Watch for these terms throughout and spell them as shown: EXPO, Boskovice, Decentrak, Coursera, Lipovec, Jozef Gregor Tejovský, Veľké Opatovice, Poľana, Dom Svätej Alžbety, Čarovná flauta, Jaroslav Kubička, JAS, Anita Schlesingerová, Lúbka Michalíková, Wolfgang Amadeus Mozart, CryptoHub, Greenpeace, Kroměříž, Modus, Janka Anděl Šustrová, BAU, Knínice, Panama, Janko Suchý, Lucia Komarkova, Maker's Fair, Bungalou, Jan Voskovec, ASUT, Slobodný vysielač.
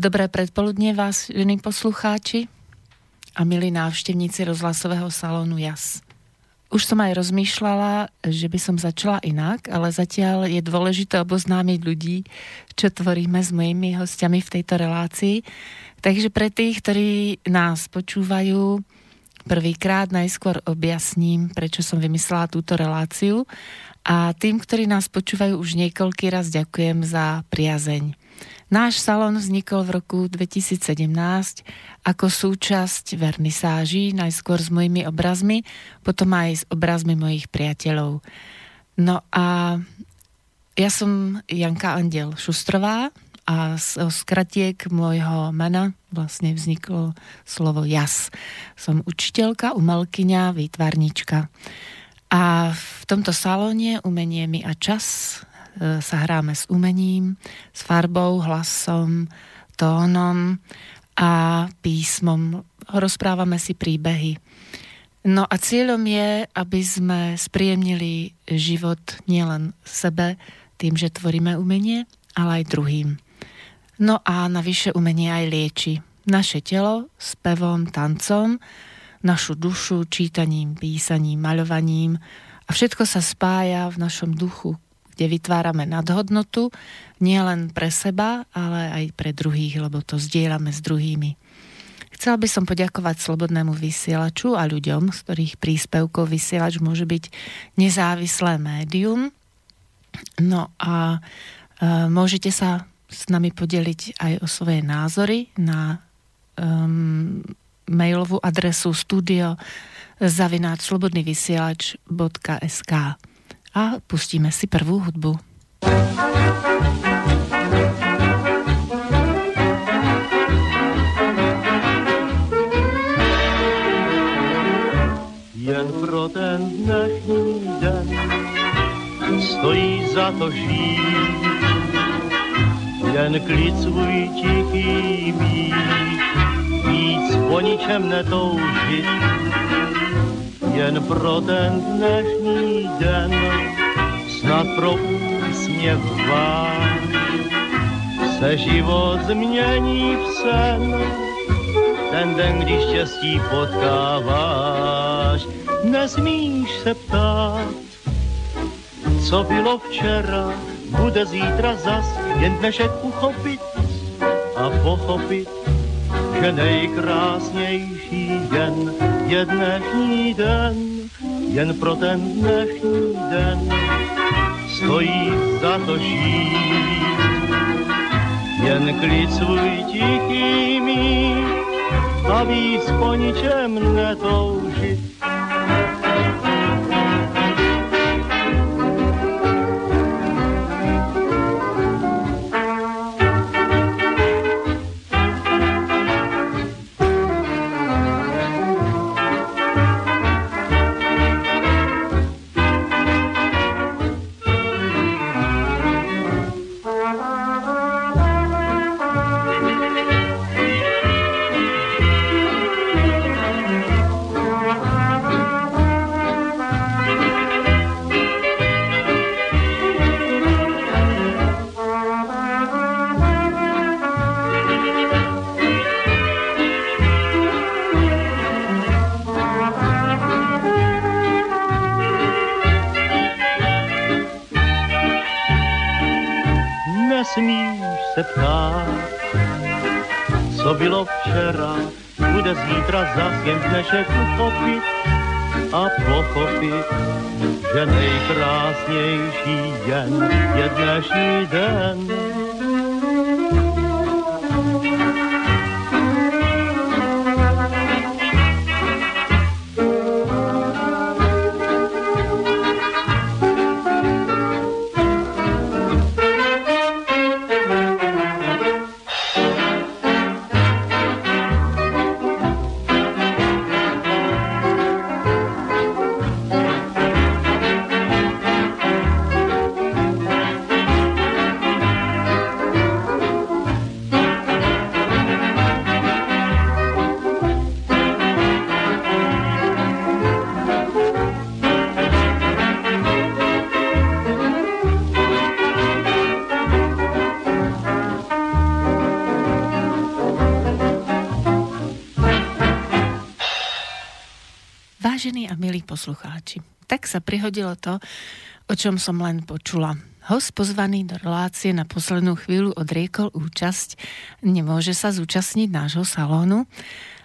Dobré predpoludne, vážení poslucháči a milí návštevníci rozhlasového salónu JAS. Už som aj rozmýšľala, že by som začala inak, ale zatiaľ je dôležité oboznámiť ľudí, čo tvoríme s mojimi hostiami v tejto relácii. Takže pre tých, ktorí nás počúvajú prvýkrát, najskôr objasním, prečo som vymyslela túto reláciu. A tým, ktorí nás počúvajú už niekoľký raz, ďakujem za priazeň. Náš salón vznikol v roku 2017 ako súčasť vernisáží, najskôr s mojimi obrazmi, potom aj s obrazmi mojich priateľov. No a ja som Janka Anděl Šustrová a z skratiek môjho mena vlastne vzniklo slovo JAS. Som učiteľka, umelkyňa, výtvarníčka. A v tomto salóne umenie mi a čas sa hráme s umením, s farbou, hlasom, tónom a písmom. Rozprávame si príbehy. No a cieľom je, aby sme spríjemnili život nielen sebe, tým, že tvoríme umenie, ale aj druhým. No a navyše umenie aj lieči naše telo s pevom, tancom, našu dušu, čítaním, písaním, maľovaním a všetko sa spája v našom duchu, kde vytvárame nadhodnotu, nielen pre seba, ale aj pre druhých, lebo to zdieľame s druhými. Chcela by som poďakovať Slobodnému vysielaču a ľuďom, z ktorých príspevkov vysielač môže byť nezávislé médium. No a môžete sa s nami podeliť aj o svoje názory na mailovú adresu studio@slobodnyvysielac.sk. A pustíme si prvú hudbu. Jen pro ten dnešní den stojí za to žít, jen klid svůj tichý mít, víc po ničem netoužit. Jen pro ten dnešní den, snad pro úsměv vám, se život změní v sen, ten den, když štěstí potkáváš. Nesmíš se ptát, co bylo včera, bude zítra zas, jen dnešek uchopit a pochopit, že nejkrásnější den je dnešní den, jen pro ten dnešní den stojí za to žít. Jen klid svůj tichý mít a víc po ničem netoužit. Co bylo včera, bude zítra zas, jen dnešek uchopit a pochopit, že nejkrásnější den je dnešní den. milí poslucháči, tak sa prihodilo to, o čom som len počula. Host pozvaný do relácie na poslednú chvíľu odriekol účasť, nemôže sa zúčastniť nášho salónu.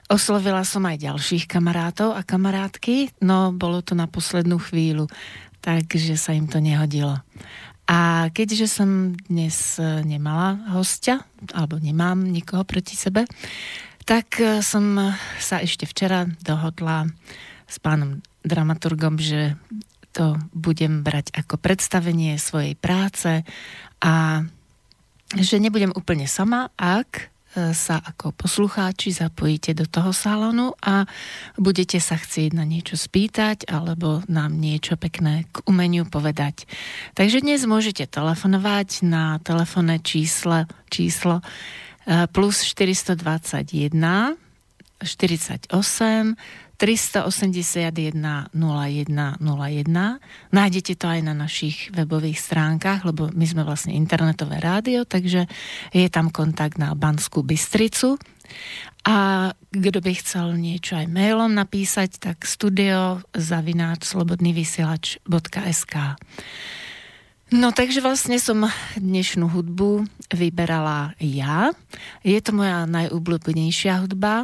Oslovila som aj ďalších kamarátov a kamarátky, no bolo to na poslednú chvíľu, takže sa im to nehodilo. A keďže som dnes nemala hostia, alebo nemám nikoho proti sebe, tak som sa ešte včera dohodla s pánom dramaturgom, že to budem brať ako predstavenie svojej práce a že nebudem úplne sama, ak sa ako poslucháči zapojíte do toho salónu a budete sa chcieť na niečo spýtať alebo nám niečo pekné k umeniu povedať. Takže dnes môžete telefonovať na telefónne číslo plus 421 48 381 0101. Nájdete to aj na našich webových stránkach, lebo my sme vlastne internetové rádio, takže je tam kontakt na Banskú Bystricu. A kto by chcel niečo aj mailom napísať, tak studio@slobodnyvysielac.sk. No takže vlastne som dnešnú hudbu vyberala ja. Je to moja najobľúbenejšia hudba,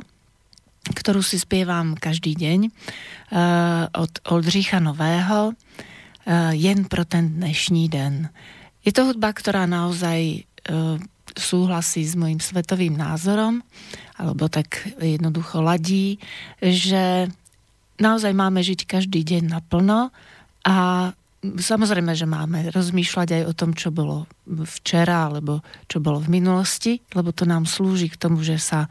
ktorú si spievam každý deň od Oldřicha Nového, Jen pro ten dnešní den. Je to hudba, ktorá naozaj súhlasí s mojím svetovým názorom, alebo tak jednoducho ladí, že naozaj máme žiť každý deň naplno a samozrejme, že máme rozmýšľať aj o tom, čo bolo včera alebo čo bolo v minulosti, lebo to nám slúži k tomu, že sa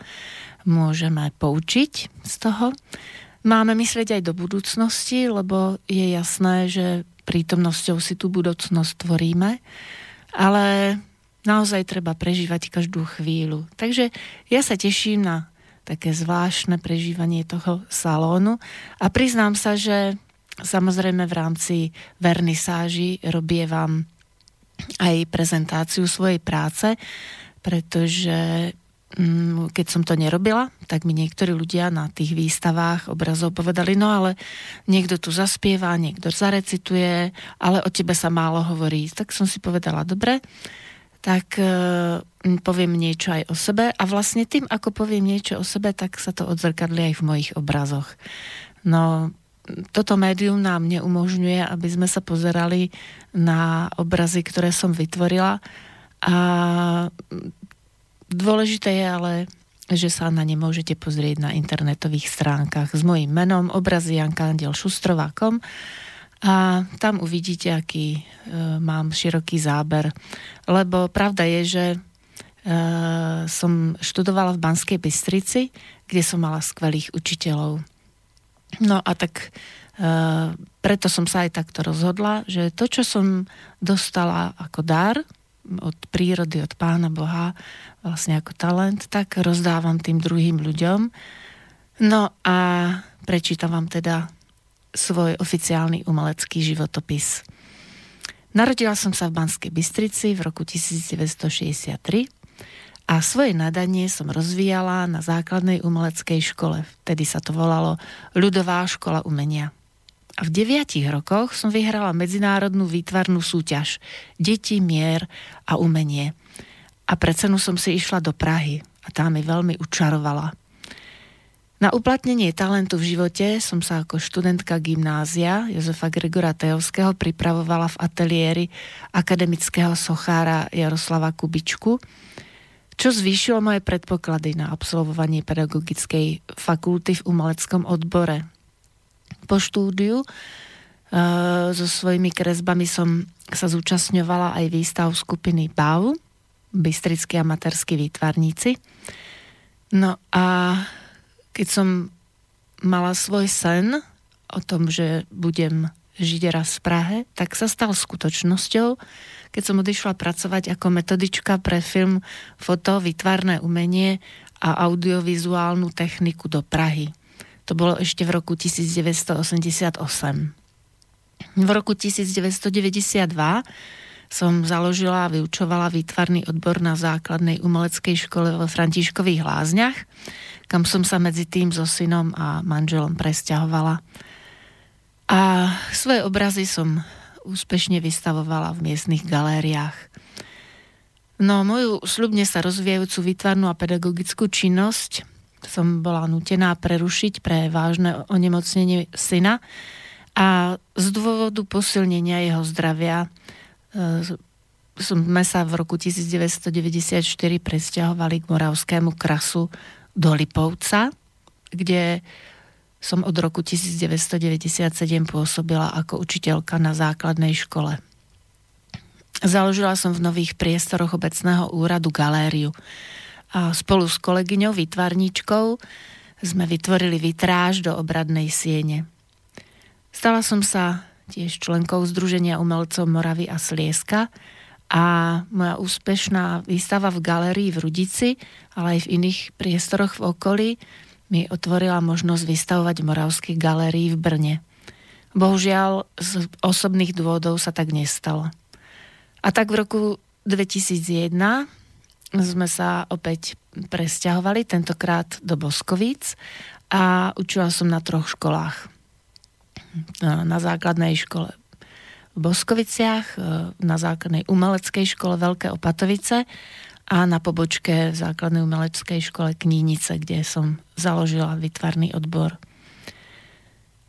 môžeme poučiť z toho. Máme myslieť aj do budúcnosti, lebo je jasné, že prítomnosťou si tú budúcnosť tvoríme, ale naozaj treba prežívať každú chvíľu. Takže ja sa teším na také zvláštne prežívanie toho salónu a priznám sa, že samozrejme v rámci vernisáži robievam aj prezentáciu svojej práce, pretože keď som to nerobila, tak mi niektorí ľudia na tých výstavách obrazov povedali, no ale niekto tu zaspieva, niekto zarecituje, ale o tebe sa málo hovorí. Tak som si povedala, dobre, tak poviem niečo aj o sebe a vlastne tým, ako poviem niečo o sebe, tak sa to odzrkadlí aj v mojich obrazoch. No, toto médium nám neumožňuje, aby sme sa pozerali na obrazy, ktoré som vytvorila. A dôležité je ale, že sa na ne môžete pozrieť na internetových stránkach s mojím menom obrazy Janka Anděl Šustrovákom a tam uvidíte, aký mám široký záber. Lebo pravda je, že som študovala v Banskej Bystrici, kde som mala skvelých učiteľov. No a tak preto som sa aj takto rozhodla, že to, čo som dostala ako dar od prírody, od Pána Boha, vlastne ako talent, tak rozdávam tým druhým ľuďom. No a prečítam vám teda svoj oficiálny umelecký životopis. Narodila som sa v Banskej Bystrici v roku 1963. A svoje nadanie som rozvíjala na základnej umeleckej škole. Vtedy sa to volalo Ľudová škola umenia. A v 9 rokoch som vyhrala medzinárodnú výtvarnú súťaž Deti, mier a umenie. A pre cenu som si išla do Prahy a tá mi veľmi učarovala. Na uplatnenie talentu v živote som sa ako študentka gymnázia Jozefa Gregora Tejovského pripravovala v ateliéri akademického sochára Jaroslava Kubičku, čo zvýšilo moje predpoklady na absolvovanie pedagogickej fakulty v umeleckom odbore. Po štúdiu so svojimi kresbami som sa zúčastňovala aj výstav skupiny BAU, Bystrickí amatérsky výtvarníci. No a keď som mala svoj sen o tom, že budem žiť raz v Prahe, tak sa stal skutočnosťou, keď som odišla pracovať ako metodička pre film, foto, výtvarné umenie a audiovizuálnu techniku do Prahy. To bolo ešte v roku 1988. V roku 1992 som založila a vyučovala výtvarný odbor na základnej umeleckej škole vo Františkových Lázniach, kam som sa medzi tým so synom a manželom presťahovala. A svoje obrazy som úspešne vystavovala v miestnych galériách. No moju sľubne sa rozvíjajúcu výtvarnú a pedagogickú činnosť som bola nútená prerušiť pre vážne onemocnenie syna a z dôvodu posilnenia jeho zdravia sme sa v roku 1994 presťahovali k Moravskému krasu do Lipovca, kde som od roku 1997 pôsobila ako učiteľka na základnej škole. Založila som v nových priestoroch obecného úradu galériu a spolu s kolegyňou výtvarníčkou sme vytvorili vitráž do obradnej siene. Stala som sa tiež členkou Združenia umelcov Moravy a Slieska a moja úspešná výstava v galérii v Rudici, ale aj v iných priestoroch v okolí, mi otvorila možnosť vystavovať v Moravskej galérii v Brne. Bohužiaľ, z osobných dôvodov sa tak nestalo. A tak v roku 2001 sme sa opäť presťahovali, tentokrát do Boskovic, a učila som na 3 školách. Na základnej škole v Boskoviciach, na základnej umeleckej škole Veľké Opatovice a na pobočke v základnej umeleckej škole Knínice, kde som založila výtvarný odbor.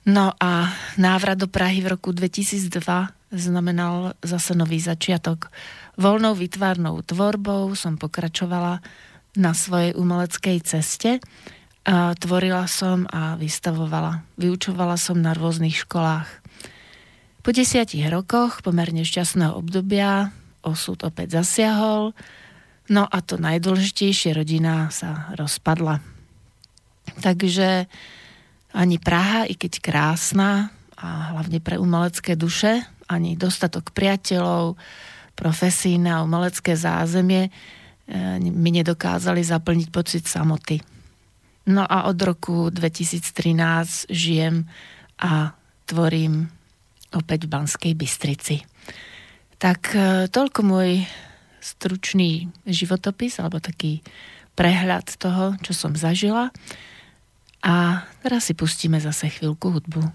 No a návrat do Prahy v roku 2002 znamenal zase nový začiatok. Voľnou výtvarnou tvorbou som pokračovala na svojej umeleckej ceste. Tvorila som a vystavovala. Vyučovala som na rôznych školách. Po 10 rokoch pomerne šťastného obdobia osud opäť zasiahol. No a to najdôležitejšie, rodina sa rozpadla. Takže ani Praha, i keď krásna a hlavne pre umelecké duše, ani dostatok priateľov, profesíne a umelecké zázemie mi nedokázali zaplniť pocit samoty. No a od roku 2013 žijem a tvorím opäť v Banskej Bystrici. Tak toľko môj stručný životopis, alebo taký prehľad toho, čo som zažila. A teraz si pustíme zase chvíľku hudbu.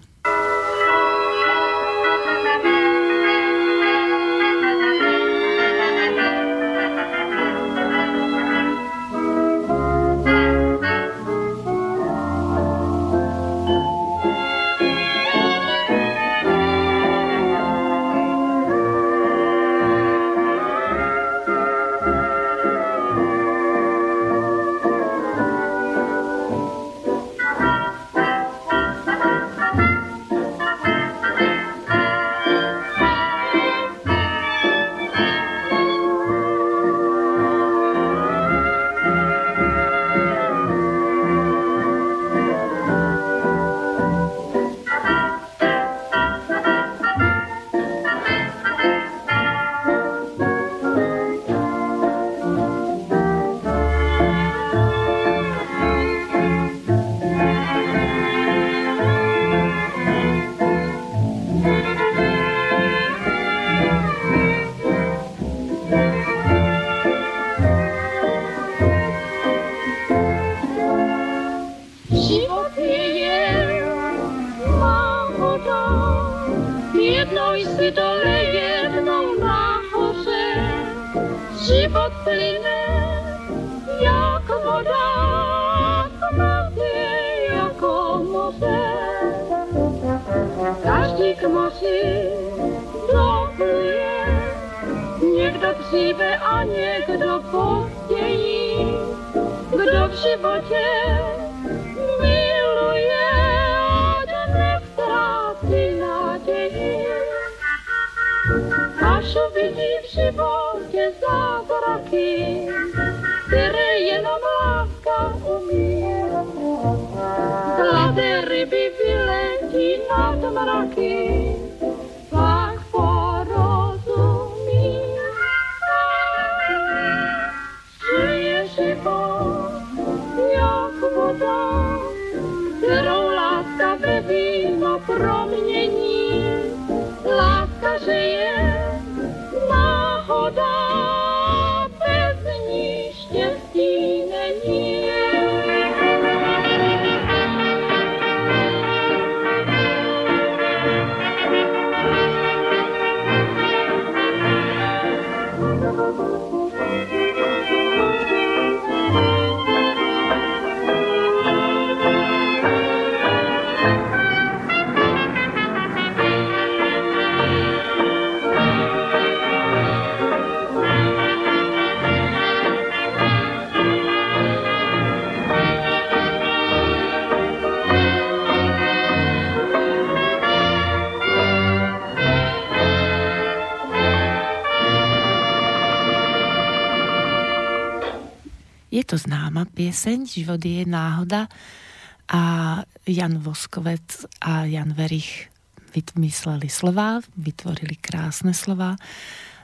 to známa pieseň, Život je náhoda, a Jan Voskovec a Jan Werich vymysleli slová, vytvorili krásne slová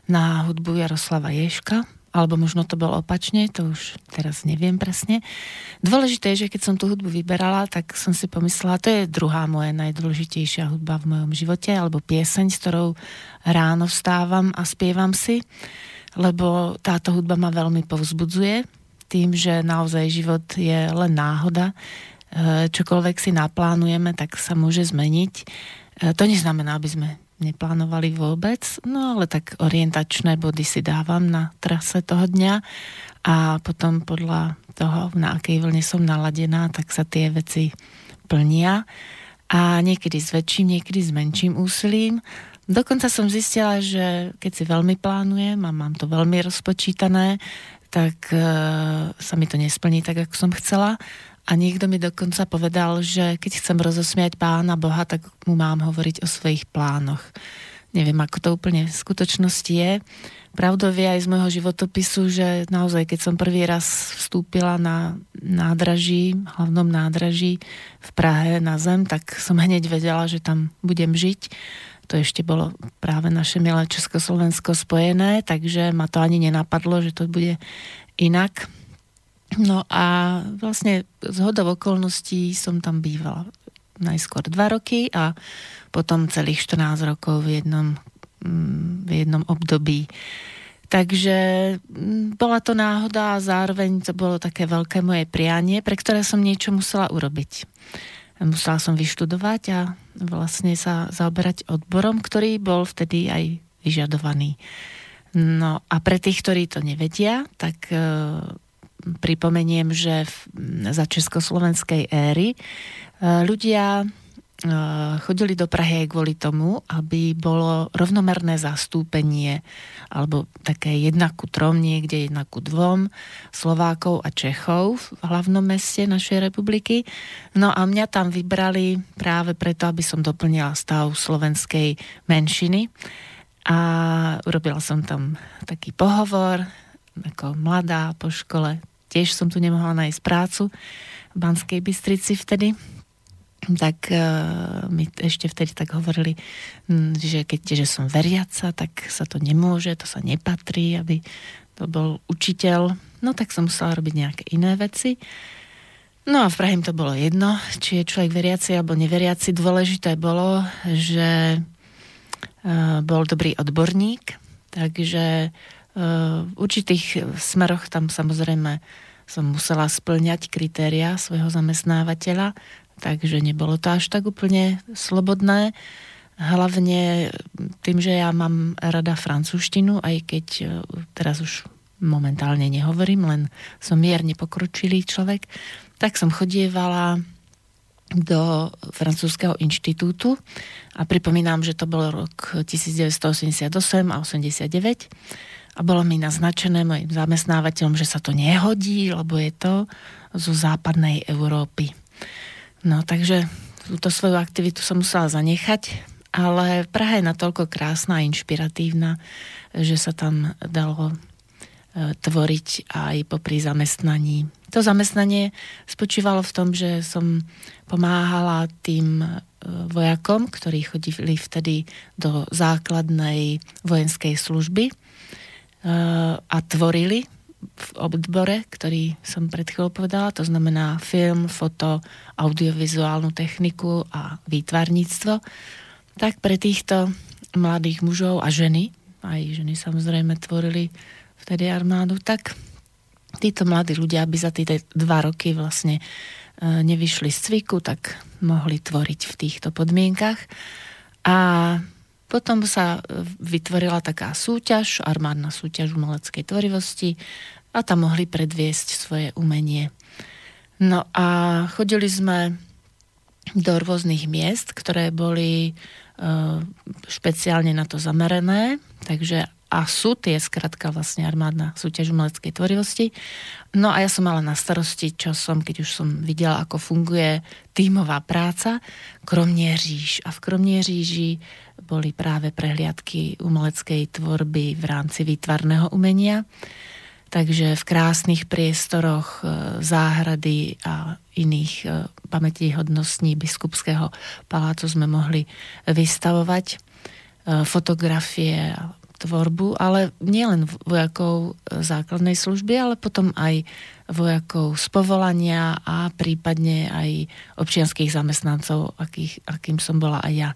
na hudbu Jaroslava Ježka, alebo možno to bolo opačne, to už teraz neviem presne. Dôležité je, že keď som tú hudbu vyberala, tak som si pomyslela, to je druhá moje najdôležitejšia hudba v mojom živote, alebo pieseň, s ktorou ráno vstávam a spievam si, lebo táto hudba ma veľmi povzbudzuje tým, že naozaj život je len náhoda. Čokoľvek si naplánujeme, tak sa môže zmeniť. To neznamená, aby sme neplánovali vôbec, no ale tak orientačné body si dávam na trase toho dňa a potom podľa toho, na akej vlne som naladená, tak sa tie veci plnia a niekedy s väčším, niekedy s menším úsilím. Dokonca som zistila, že keď si veľmi plánujem a mám to veľmi rozpočítané, tak sa mi to nesplní tak, ako som chcela. A niekto mi dokonca povedal, že keď chcem rozosmiať Pána Boha, tak mu mám hovoriť o svojich plánoch. Neviem, ako to úplne v skutočnosti je. Pravdou je aj z môjho životopisu, že naozaj, keď som prvý raz vstúpila na nádraží, hlavnom nádraží v Prahe na zem, tak som hneď vedela, že tam budem žiť. To ešte bolo práve naše milé Československo spojené, takže ma to ani nenapadlo, že to bude inak. No a vlastne zhodou okolností som tam bývala najskôr 2 roky a potom celých 14 rokov v jednom období. Takže bola to náhoda a zároveň to bolo také veľké moje prianie, pre ktoré som niečo musela urobiť. Musela som vyštudovať a vlastne sa zaoberať odborom, ktorý bol vtedy aj vyžadovaný. No a pre tých, ktorí to nevedia, tak pripomeniem, že za československej éry ľudia chodili do Prahy aj kvôli tomu, aby bolo rovnomerné zastúpenie alebo také 1:3, niekde 1:2 Slovákov a Čechov v hlavnom meste našej republiky. No a mňa tam vybrali práve preto, aby som doplnila stav slovenskej menšiny a urobila som tam taký pohovor ako mladá po škole. Tiež som tu nemohla nájsť prácu v Banskej Bystrici vtedy. Tak mi ešte vtedy tak hovorili, že keďže som veriaca, tak sa to nemôže, to sa nepatrí, aby to bol učiteľ. No tak som musela robiť nejaké iné veci. No a v Prahe to bolo jedno, či je človek veriaci alebo neveriaci. Dôležité bolo, že bol dobrý odborník, takže v určitých smeroch tam samozrejme som musela spĺňať kritériá svojho zamestnávateľa, takže nebolo to až tak úplne slobodné. Hlavne tým, že ja mám rada francúzštinu, aj keď teraz už momentálne nehovorím, len som mierne pokročilý človek, tak som chodievala do Francúzskeho inštitútu a pripomínam, že to bol rok 1988 a 89. A bolo mi naznačené mojim zamestnávateľom, že sa to nehodí, lebo je to zo západnej Európy. No takže túto svoju aktivitu som musela zanechať, ale Praha je natoľko krásna a inšpiratívna, že sa tam dalo tvoriť aj popri zamestnaní. To zamestnanie spočívalo v tom, že som pomáhala tým vojakom, ktorí chodili vtedy do základnej vojenskej služby a tvorili v odbore, ktorý som pred chvíľou povedala, to znamená film, foto, audiovizuálnu techniku a výtvarníctvo, tak pre týchto mladých mužov a ženy, aj ženy samozrejme tvorili vtedy armádu, tak títo mladí ľudia, aby za tie 2 roky vlastne nevyšli z cviku, tak mohli tvoriť v týchto podmienkach. A potom sa vytvorila taká súťaž, armádna súťaž umeleckej tvorivosti a tam mohli predviesť svoje umenie. No a chodili sme do rôznych miest, ktoré boli špeciálne na to zamerané, takže ASUT je skratka vlastne armádna súťaž umeleckej tvorivosti. No a ja som mala na starosti, keď už som videla, ako funguje tímová práca, Kroměříž. A v Kroměříži boli práve prehliadky umeleckej tvorby v rámci výtvarného umenia. Takže v krásnych priestoroch záhrady a iných pamätihodností biskupského palácu sme mohli vystavovať fotografie a tvorbu, ale nielen vojakov základnej služby, ale potom aj vojakov z povolania a prípadne aj občianskych zamestnancov, akým som bola aj ja.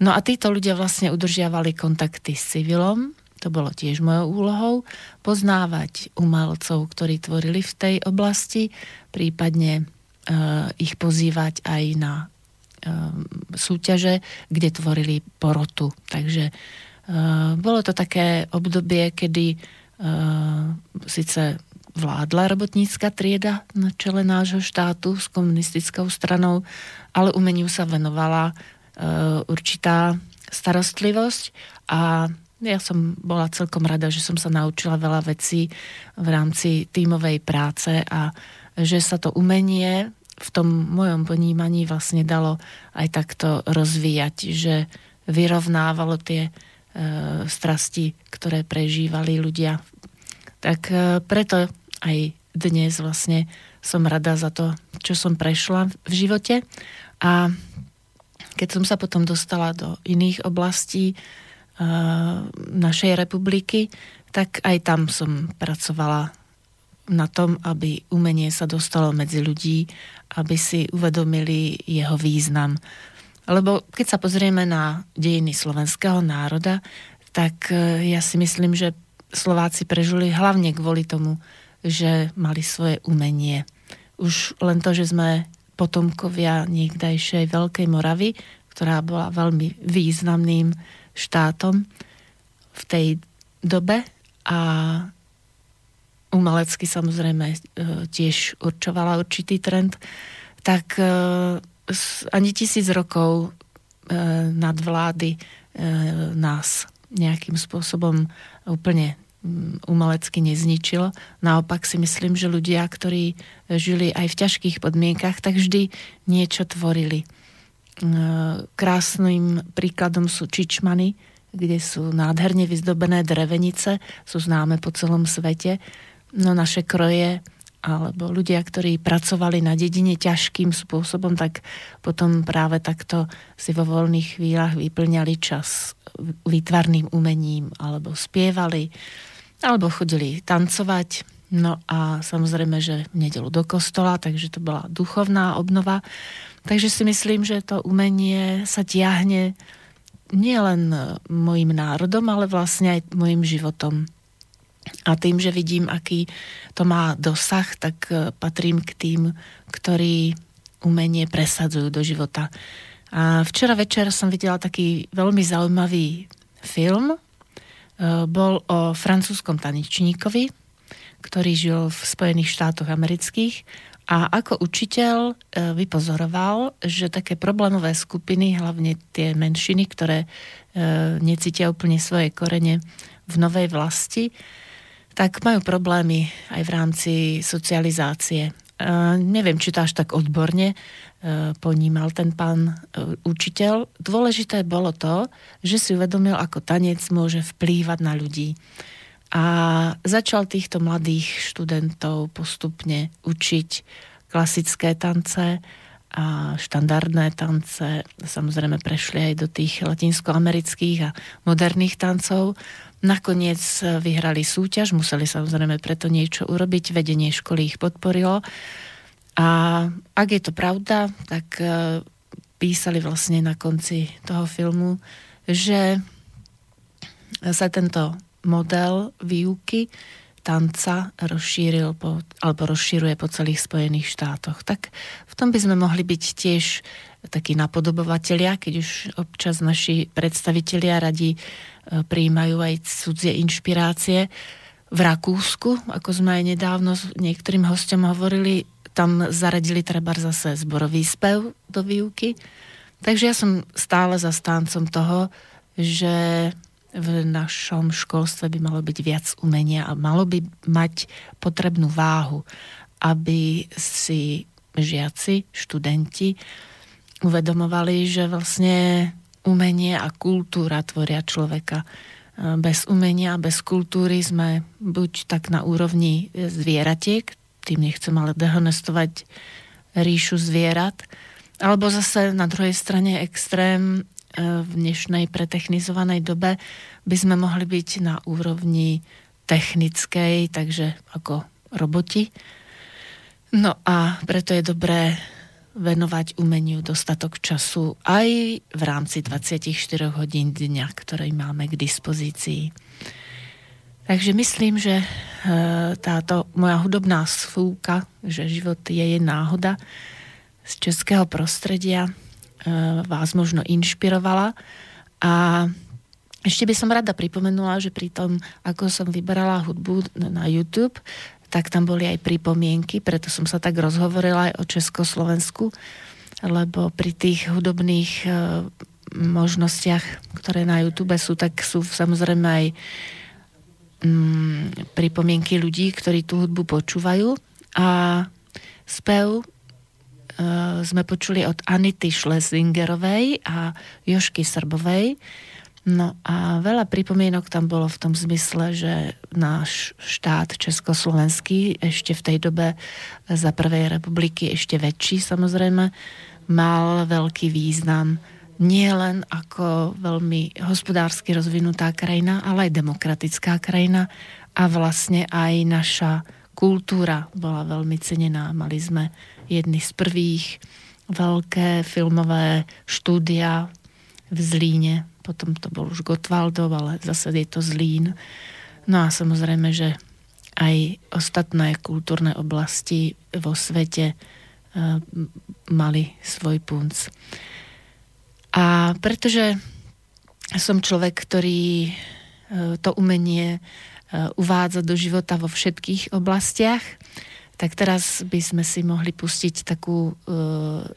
No a títo ľudia vlastne udržiavali kontakty s civilom, to bolo tiež mojou úlohou, poznávať umelcov, ktorí tvorili v tej oblasti, prípadne ich pozývať aj na súťaže, kde tvorili porotu. Takže bolo to také obdobie, kedy síce vládla robotnícka trieda na čele nášho štátu s komunistickou stranou, ale umeniu sa venovala určitá starostlivosť a ja som bola celkom rada, že som sa naučila veľa vecí v rámci tímovej práce a že sa to umenie v tom mojom ponímaní vlastne dalo aj takto rozvíjať, že vyrovnávalo tie strasti, ktoré prežívali ľudia. Tak preto aj dnes vlastne som rada za to, čo som prešla v živote. A keď som sa potom dostala do iných oblastí našej republiky, tak aj tam som pracovala na tom, aby umenie sa dostalo medzi ľudí, aby si uvedomili jeho význam. Lebo keď sa pozrieme na dejiny slovenského národa, tak ja si myslím, že Slováci prežili hlavne kvôli tomu, že mali svoje umenie. Už len to, že sme potomkovia niekdajšej Veľkej Moravy, ktorá bola veľmi významným štátom v tej dobe a umelecky samozrejme tiež určovala určitý trend, tak ani 1000 rokov nadvlády nás nejakým spôsobom úplne umelecky nezničilo. Naopak si myslím, že ľudia, ktorí žili aj v ťažkých podmienkach, tak vždy niečo tvorili. Krásnym príkladom sú Čičmany, kde sú nádherne vyzdobené drevenice, sú známe po celom svete. No naše kroje, alebo ľudia, ktorí pracovali na dedine ťažkým spôsobom, tak potom práve takto si vo voľných chvíľach vyplňali čas výtvarným umením, alebo spievali, alebo chodili tancovať. No a samozrejme, že nedeľu do kostola, takže to bola duchovná obnova. Takže si myslím, že to umenie sa tiahne nielen mojim národom, ale vlastne aj mojim životom. A tým, že vidím, aký to má dosah, tak patrím k tým, ktorí umenie presadzujú do života. A včera večer som videla taký veľmi zaujímavý film. Bol o francúzskom tanečníkovi, ktorý žil v Spojených štátoch amerických a ako učiteľ vypozoroval, že také problémové skupiny, hlavne tie menšiny, ktoré necítia úplne svoje korene v novej vlasti, tak majú problémy aj v rámci socializácie. Neviem, či to až tak odborne ponímal ten pán učiteľ. Dôležité bolo to, že si uvedomil, ako tanec môže vplývať na ľudí. A začal týchto mladých študentov postupne učiť klasické tance a štandardné tance. Samozrejme prešli aj do tých latinskoamerických a moderných tancov. Nakoniec vyhrali súťaž, museli samozrejme preto niečo urobiť, vedenie školy ich podporilo. A ak je to pravda, tak písali vlastne na konci toho filmu, že sa tento model výuky tanca rozšíruje po celých Spojených štátoch. Tak v tom by sme mohli byť tiež takí napodobovatelia, keď už občas naši predstavitelia radi prijímajú aj cudzie inšpirácie. V Rakúsku, ako sme aj nedávno s niektorým hostom hovorili, tam zaradili treba zase zborový spev do výuky. Takže ja som stále zastáncom toho, že v našom školstve by malo byť viac umenia a malo by mať potrebnú váhu, aby si žiaci, študenti uvedomovali, že vlastne umenie a kultúra tvoria človeka. bez umenia, bez kultúry sme buď tak na úrovni zvieratiek, tým nechcem ale dehonestovať ríšu zvierat, alebo zase na druhej strane extrém v dnešnej pretechnizovanej dobe by sme mohli byť na úrovni technickej, takže ako roboti. No a preto je dobré venovať umeniu dostatok času aj v rámci 24 hodín dňa, ktorý máme k dispozícii. Takže myslím, že táto moja hudobná svúka, že život je náhoda, z českého prostredia vás možno inšpirovala. A ešte by som rada pripomenula, že pri tom, ako som vyberala hudbu na YouTube, tak tam boli aj pripomienky, preto som sa tak rozhovorila aj o Československu, lebo pri tých hudobných možnostiach, ktoré na YouTube sú, tak sú samozrejme aj pripomienky ľudí, ktorí tú hudbu počúvajú. A spev sme počuli od Anity Schlesingerovej a Jožky Srbovej. No a veľa pripomienok tam bolo v tom zmysle, že náš štát československý ešte v tej dobe za Prvej republiky, ešte väčší samozrejme, mal veľký význam. Nie len ako veľmi hospodársky rozvinutá krajina, ale aj demokratická krajina a vlastne aj naša kultúra bola veľmi cenená. Mali sme jedny z prvých veľké filmové štúdia v Zlíne. Potom to bol už Gottwaldov, ale zase je to Zlín. No a samozrejme, že aj ostatné kultúrne oblasti vo svete mali svoj punc. A pretože som človek, ktorý to umenie uvádza do života vo všetkých oblastiach, tak teraz by sme si mohli pustiť takú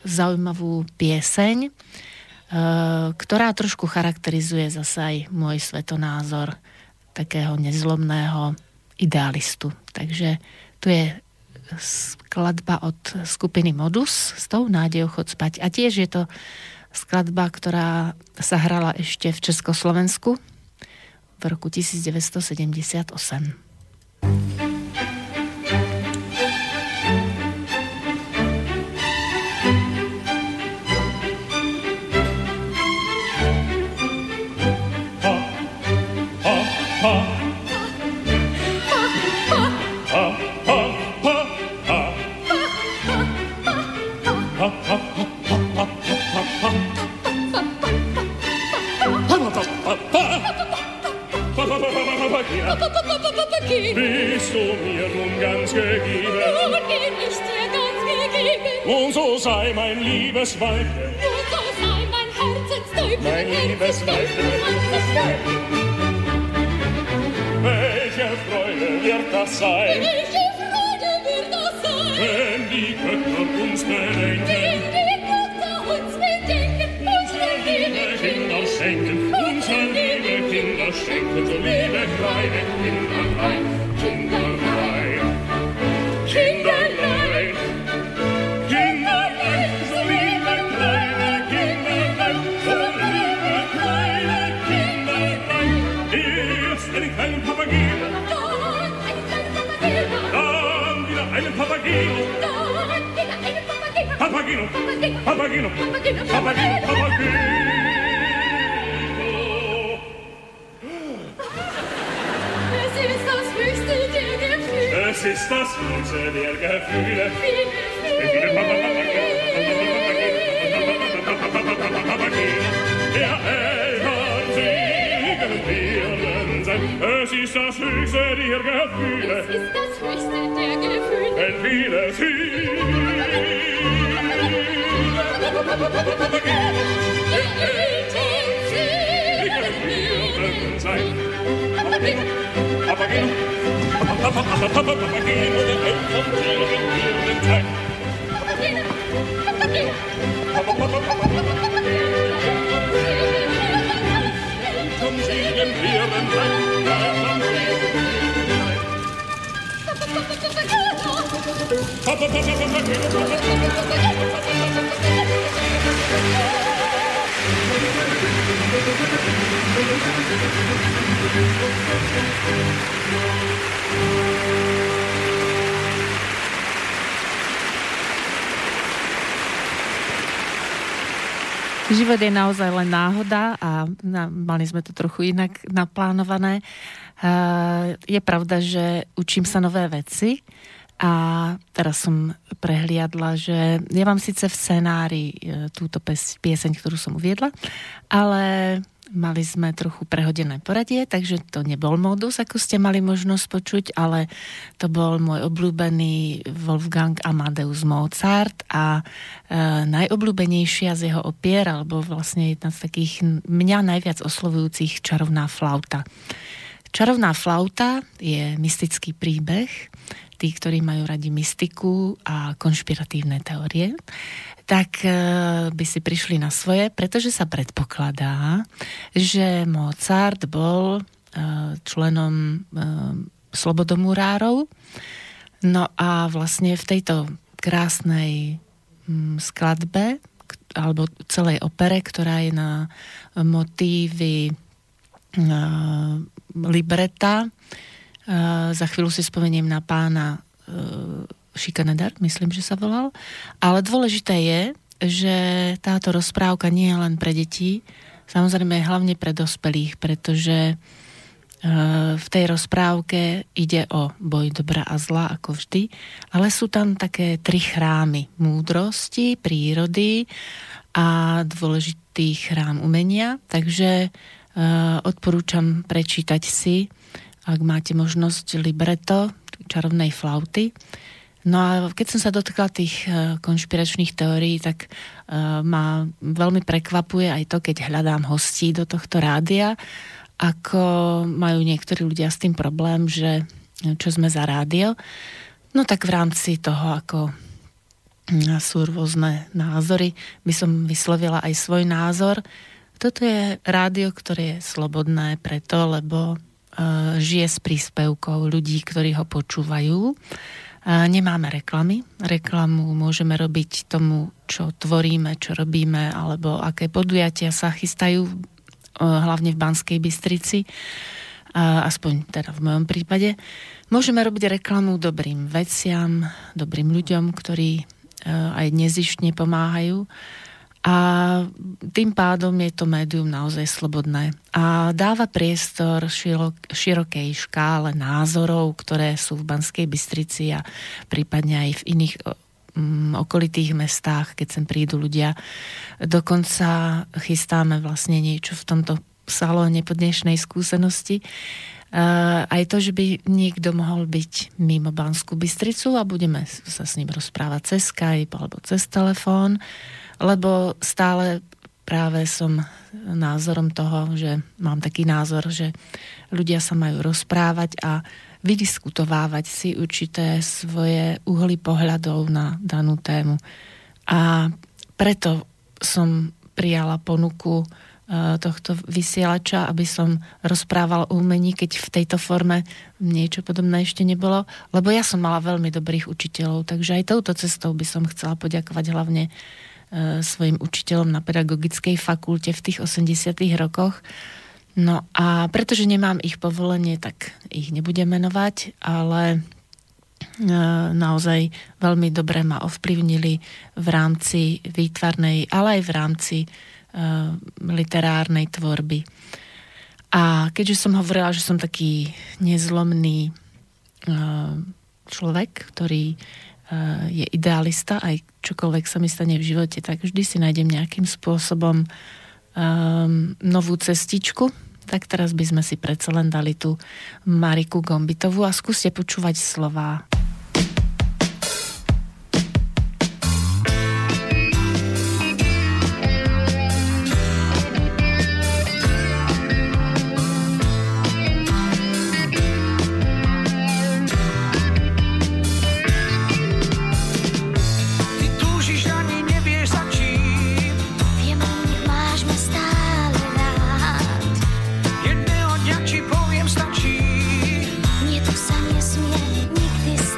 zaujímavú pieseň, ktorá trošku charakterizuje zase aj môj svetonázor takého nezlomného idealistu. Takže tu je skladba od skupiny Modus s tou nádejou chod spať. A tiež je to skladba, ktorá sa hrala ešte v Československu v roku 1978. Und so sei mein liebes Weib, und so sei mein Herzensdäubchen, mein liebes Weibchen, welche Freude wird das sein, wenn die Götter uns bedenken, unsere liebe Kinder schenken, unsere liebe Kinder schenken, so liebe kleine Kinderlein, Kinderlein, Kinderlein. Papageno, Papageno, Papageno, Papageno. Es ist das höchste der Gefühle. Es ist das höchste der Gefühle. Der Eltern wegen sein. Es ist das höchste der Gefühle. Es ist das höchste der Gefühle. Wenn wir sie Thank you. Život je naozaj len náhoda a mali sme to trochu inak naplánované. Je pravda, že učím sa nové veci a teraz som prehliadla, že ja mám síce v scenári túto pieseň, ktorú som uviedla, ale mali sme trochu prehodené poradie, takže to nebol Modus, ako ste mali možnosť počuť, ale to bol môj obľúbený Wolfgang Amadeus Mozart a najobľúbenejšia z jeho opier, alebo vlastne jedna z takých mňa najviac oslovujúcich Čarovná flauta. Čarovná flauta je mystický príbeh, tí, ktorí majú radi mystiku a konšpiratívne teórie, tak by si prišli na svoje, pretože sa predpokladá, že Mozart bol členom slobodomurárov. No a vlastne v tejto krásnej skladbe, alebo celej opere, ktorá je na motívy libreta, za chvíľu si spomeniem na pána Šikaneder, myslím, že sa volal. Ale dôležité je, že táto rozprávka nie je len pre deti, samozrejme hlavne pre dospelých, pretože v tej rozprávke ide o boj dobra a zla, ako vždy, ale sú tam také tri chrámy múdrosti, prírody a dôležitý chrám umenia, takže odporúčam prečítať si, ak máte možnosť, libreto Čarovnej flauty. No a keď som sa dotkla tých konšpiračných teórií, tak ma veľmi prekvapuje aj to, keď hľadám hostí do tohto rádia, ako majú niektorí ľudia s tým problém, že čo sme za rádio. No tak v rámci toho, ako sú rôzne názory, by som vyslovila aj svoj názor. Toto je rádio, ktoré je slobodné preto, lebo žije s príspevkou ľudí, ktorí ho počúvajú. Nemáme reklamy. Reklamu môžeme robiť tomu, čo tvoríme, čo robíme, alebo aké podujatia sa chystajú, hlavne v Banskej Bystrici, aspoň teda v mojom prípade. Môžeme robiť reklamu dobrým veciam, dobrým ľuďom, ktorí aj nezištne pomáhajú. A tým pádom je to médium naozaj slobodné a dáva priestor širokej škále názorov, ktoré sú v Banskej Bystrici a prípadne aj v iných okolitých mestách, keď sem prídu ľudia. Dokonca chystáme vlastne niečo v tomto salóne po dnešnej skúsenosti. Aj to, že by niekto mohol byť mimo Banskú Bystricu a budeme sa s ním rozprávať cez Skype alebo cez telefón, lebo stále práve som názorom toho, že mám taký názor, že ľudia sa majú rozprávať a vydiskutovávať si určité svoje uhly pohľadov na danú tému. A preto som prijala ponuku tohto vysielača, aby som rozprávala o umení, keď v tejto forme niečo podobné ešte nebolo, lebo ja som mala veľmi dobrých učiteľov, takže aj touto cestou by som chcela poďakovať hlavne svojim učiteľom na pedagogickej fakulte v tých 80. rokoch. No a pretože nemám ich povolenie, tak ich nebudem menovať, ale naozaj veľmi dobre ma ovplyvnili v rámci výtvarnej, ale aj v rámci literárnej tvorby. A keďže som hovorila, že som taký nezlomný človek, ktorý je idealista, aj čokoľvek sa mi stane v živote, tak vždy si nájdem nejakým spôsobom novú cestičku. Tak teraz by sme si predsa len dali tú Mariku Gombitovú a skúste počúvať slová. This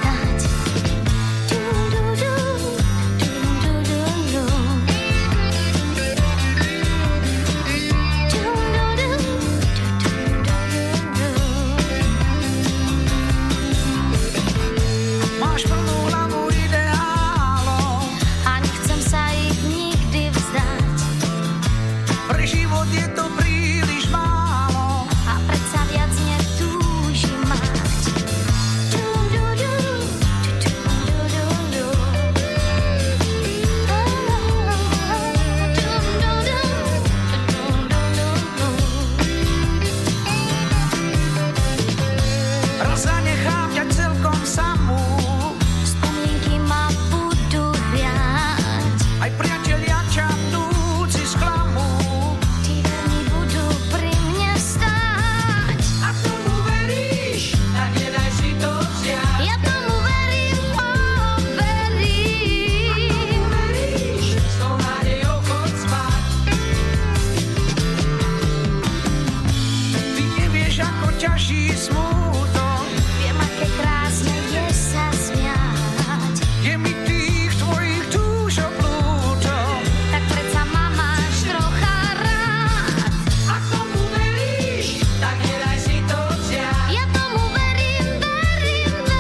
ťaží smútok. Viem, aké krásne je sa smiať. Je mi tých tvojich duš oblúčok. Tak predsa ma máš trocha rád. Ak tomu veríš, tak nedaj si to vziať. Ja tomu verím.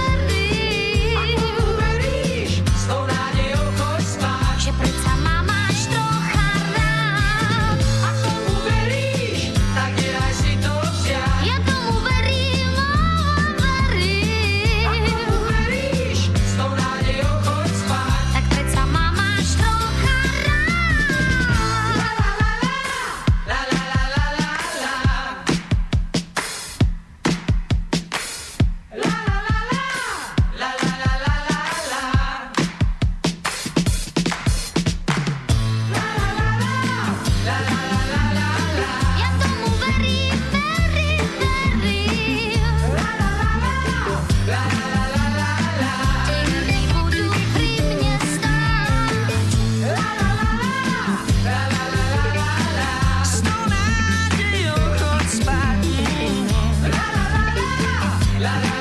Ak tomu veríš, s tou nádejou choď spáť. Že predsa ma máš trocha rád. Ak tomu veríš, tak nedaj si to vziať. Ja tomu verím. Ak tomu veríš, s tou nádejou choď spáť. Tak predsa ma máš trocha rád. La la la la, la la la la la la. La la la la, la la la la la la. La la la la, la la la la la la. Ja tomu verím. La la la la, la la la la la. Že nech budú pri mne stáť. La la la la, la la la la la. S tou nádejou choď spať. La la la la, la la la la la.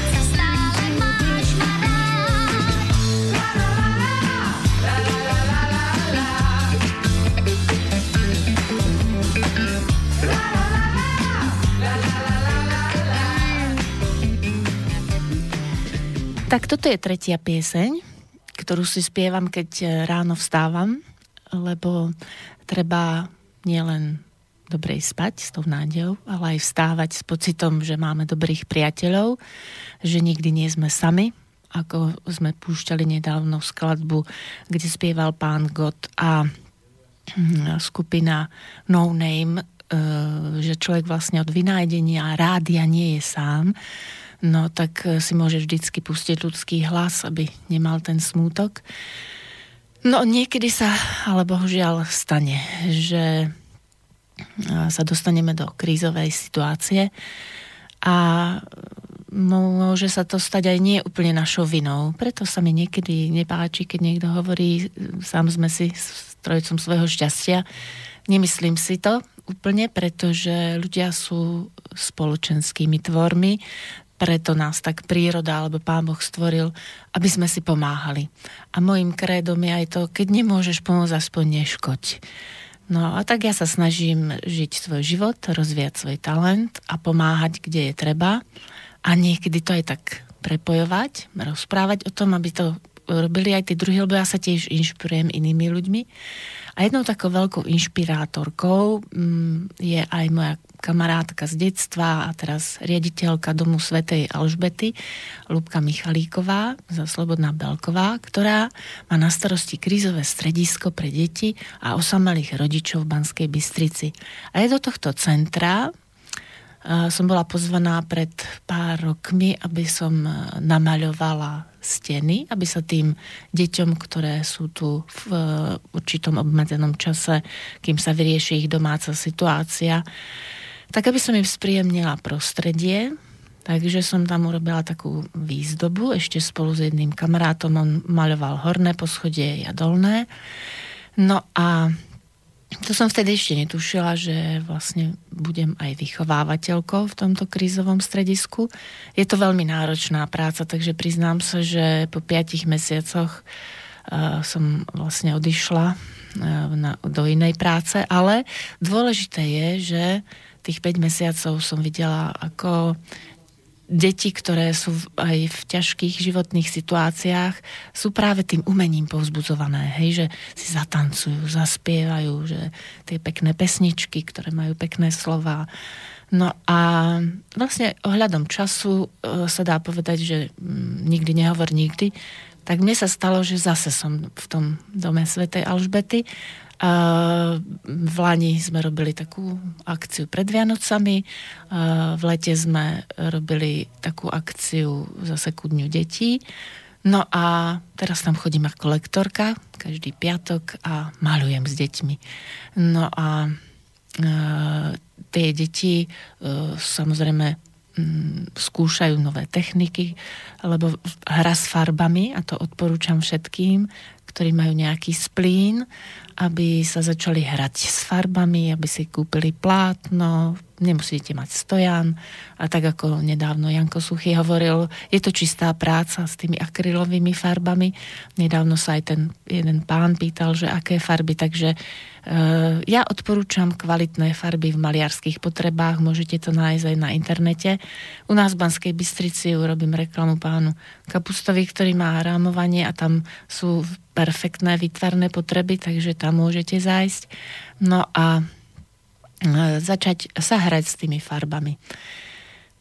Predsa stále máš ma rád. La la la la, la la la la la la. Tak toto je tretia pieseň, ktorú si spievam, keď ráno vstávam, lebo treba nielen dobre ísť spať s tou nádejou, ale aj vstávať s pocitom, že máme dobrých priateľov, že nikdy nie sme sami, ako sme púšťali nedávno skladbu, kde spieval pán Gott a skupina No Name, že človek vlastne od vynájdenia rádia nie je sám, no tak si môže vždycky pustiť ľudský hlas, aby nemal ten smútok. No niekedy sa, ale bohužiaľ stane, že sa dostaneme do krízovej situácie a môže sa to stať aj nie úplne našou vinou. Preto sa mi niekedy nepáči, keď niekto hovorí, sám sme si strojcom svojho šťastia. Nemyslím si to úplne, pretože ľudia sú spoločenskými tvormi, preto nás tak príroda alebo Pán Boh stvoril, aby sme si pomáhali. A môjim krédom je aj to, keď nemôžeš pomôcť, aspoň neškoď. No a tak ja sa snažím žiť svoj život, rozvíjať svoj talent a pomáhať, kde je treba. A niekedy to aj tak prepojovať, rozprávať o tom, aby to robili aj tí druhí, lebo ja sa tiež inšpirujem inými ľuďmi. A jednou takou veľkou inšpirátorkou je aj moja kamarátka z detstva a teraz riaditeľka Domu Svätej Alžbety, Lúbka Michalíková, za Slobodná Belková, ktorá má na starosti krízové stredisko pre deti a osamelých rodičov v Banskej Bystrici. A je do tohto centra som bola pozvaná pred pár rokmi, aby som namaľovala steny, aby sa tým deťom, ktoré sú tu v určitom obmedzenom čase, kým sa vyrieši ich domáca situácia, tak aby som im spríjemnila prostredie. Takže som tam urobila takú výzdobu, ešte spolu s jedným kamarátom, on maľoval horné poschodie a dolné. No a to som vtedy ešte netušila, že vlastne budem aj vychovávateľkou v tomto krízovom stredisku. Je to veľmi náročná práca, takže priznám sa, že po 5 mesiacoch som vlastne odišla do inej práce, ale dôležité je, že tých 5 mesiacov som videla, ako deti, ktoré sú aj v ťažkých životných situáciách, sú práve tým umením povzbudzované, hej, že si zatancujú, zaspievajú, že tie pekné pesničky, ktoré majú pekné slová. No a vlastne ohľadom času sa dá povedať, že nikdy nehovor nikdy, tak mne sa stalo, že zase som v tom Dome Svätej Alžbety. V lani sme robili takú akciu pred Vianocami, v lete sme robili takú akciu zase ku Dňu detí. No a teraz tam chodím ako lektorka každý piatok a maľujem s deťmi. No a tie deti samozrejme skúšajú nové techniky, lebo hra s farbami, a to odporúčam všetkým, ktorí majú nejaký splín, aby sa začali hrať s farbami, aby si kúpili plátno, nemusíte mať stojan. A tak ako nedávno Janko Suchý hovoril, je to čistá práca s tými akrylovými farbami. Nedávno sa aj ten jeden pán pýtal, že aké farby, takže ja odporúčam kvalitné farby v maliarských potrebách, môžete to nájsť aj na internete. U nás v Banskej Bystrici urobím reklamu pánu Kapustovi, ktorý má rámovanie a tam sú perfektné výtvarné potreby, takže tam môžete zájsť. No a začať sa hrať s tými farbami.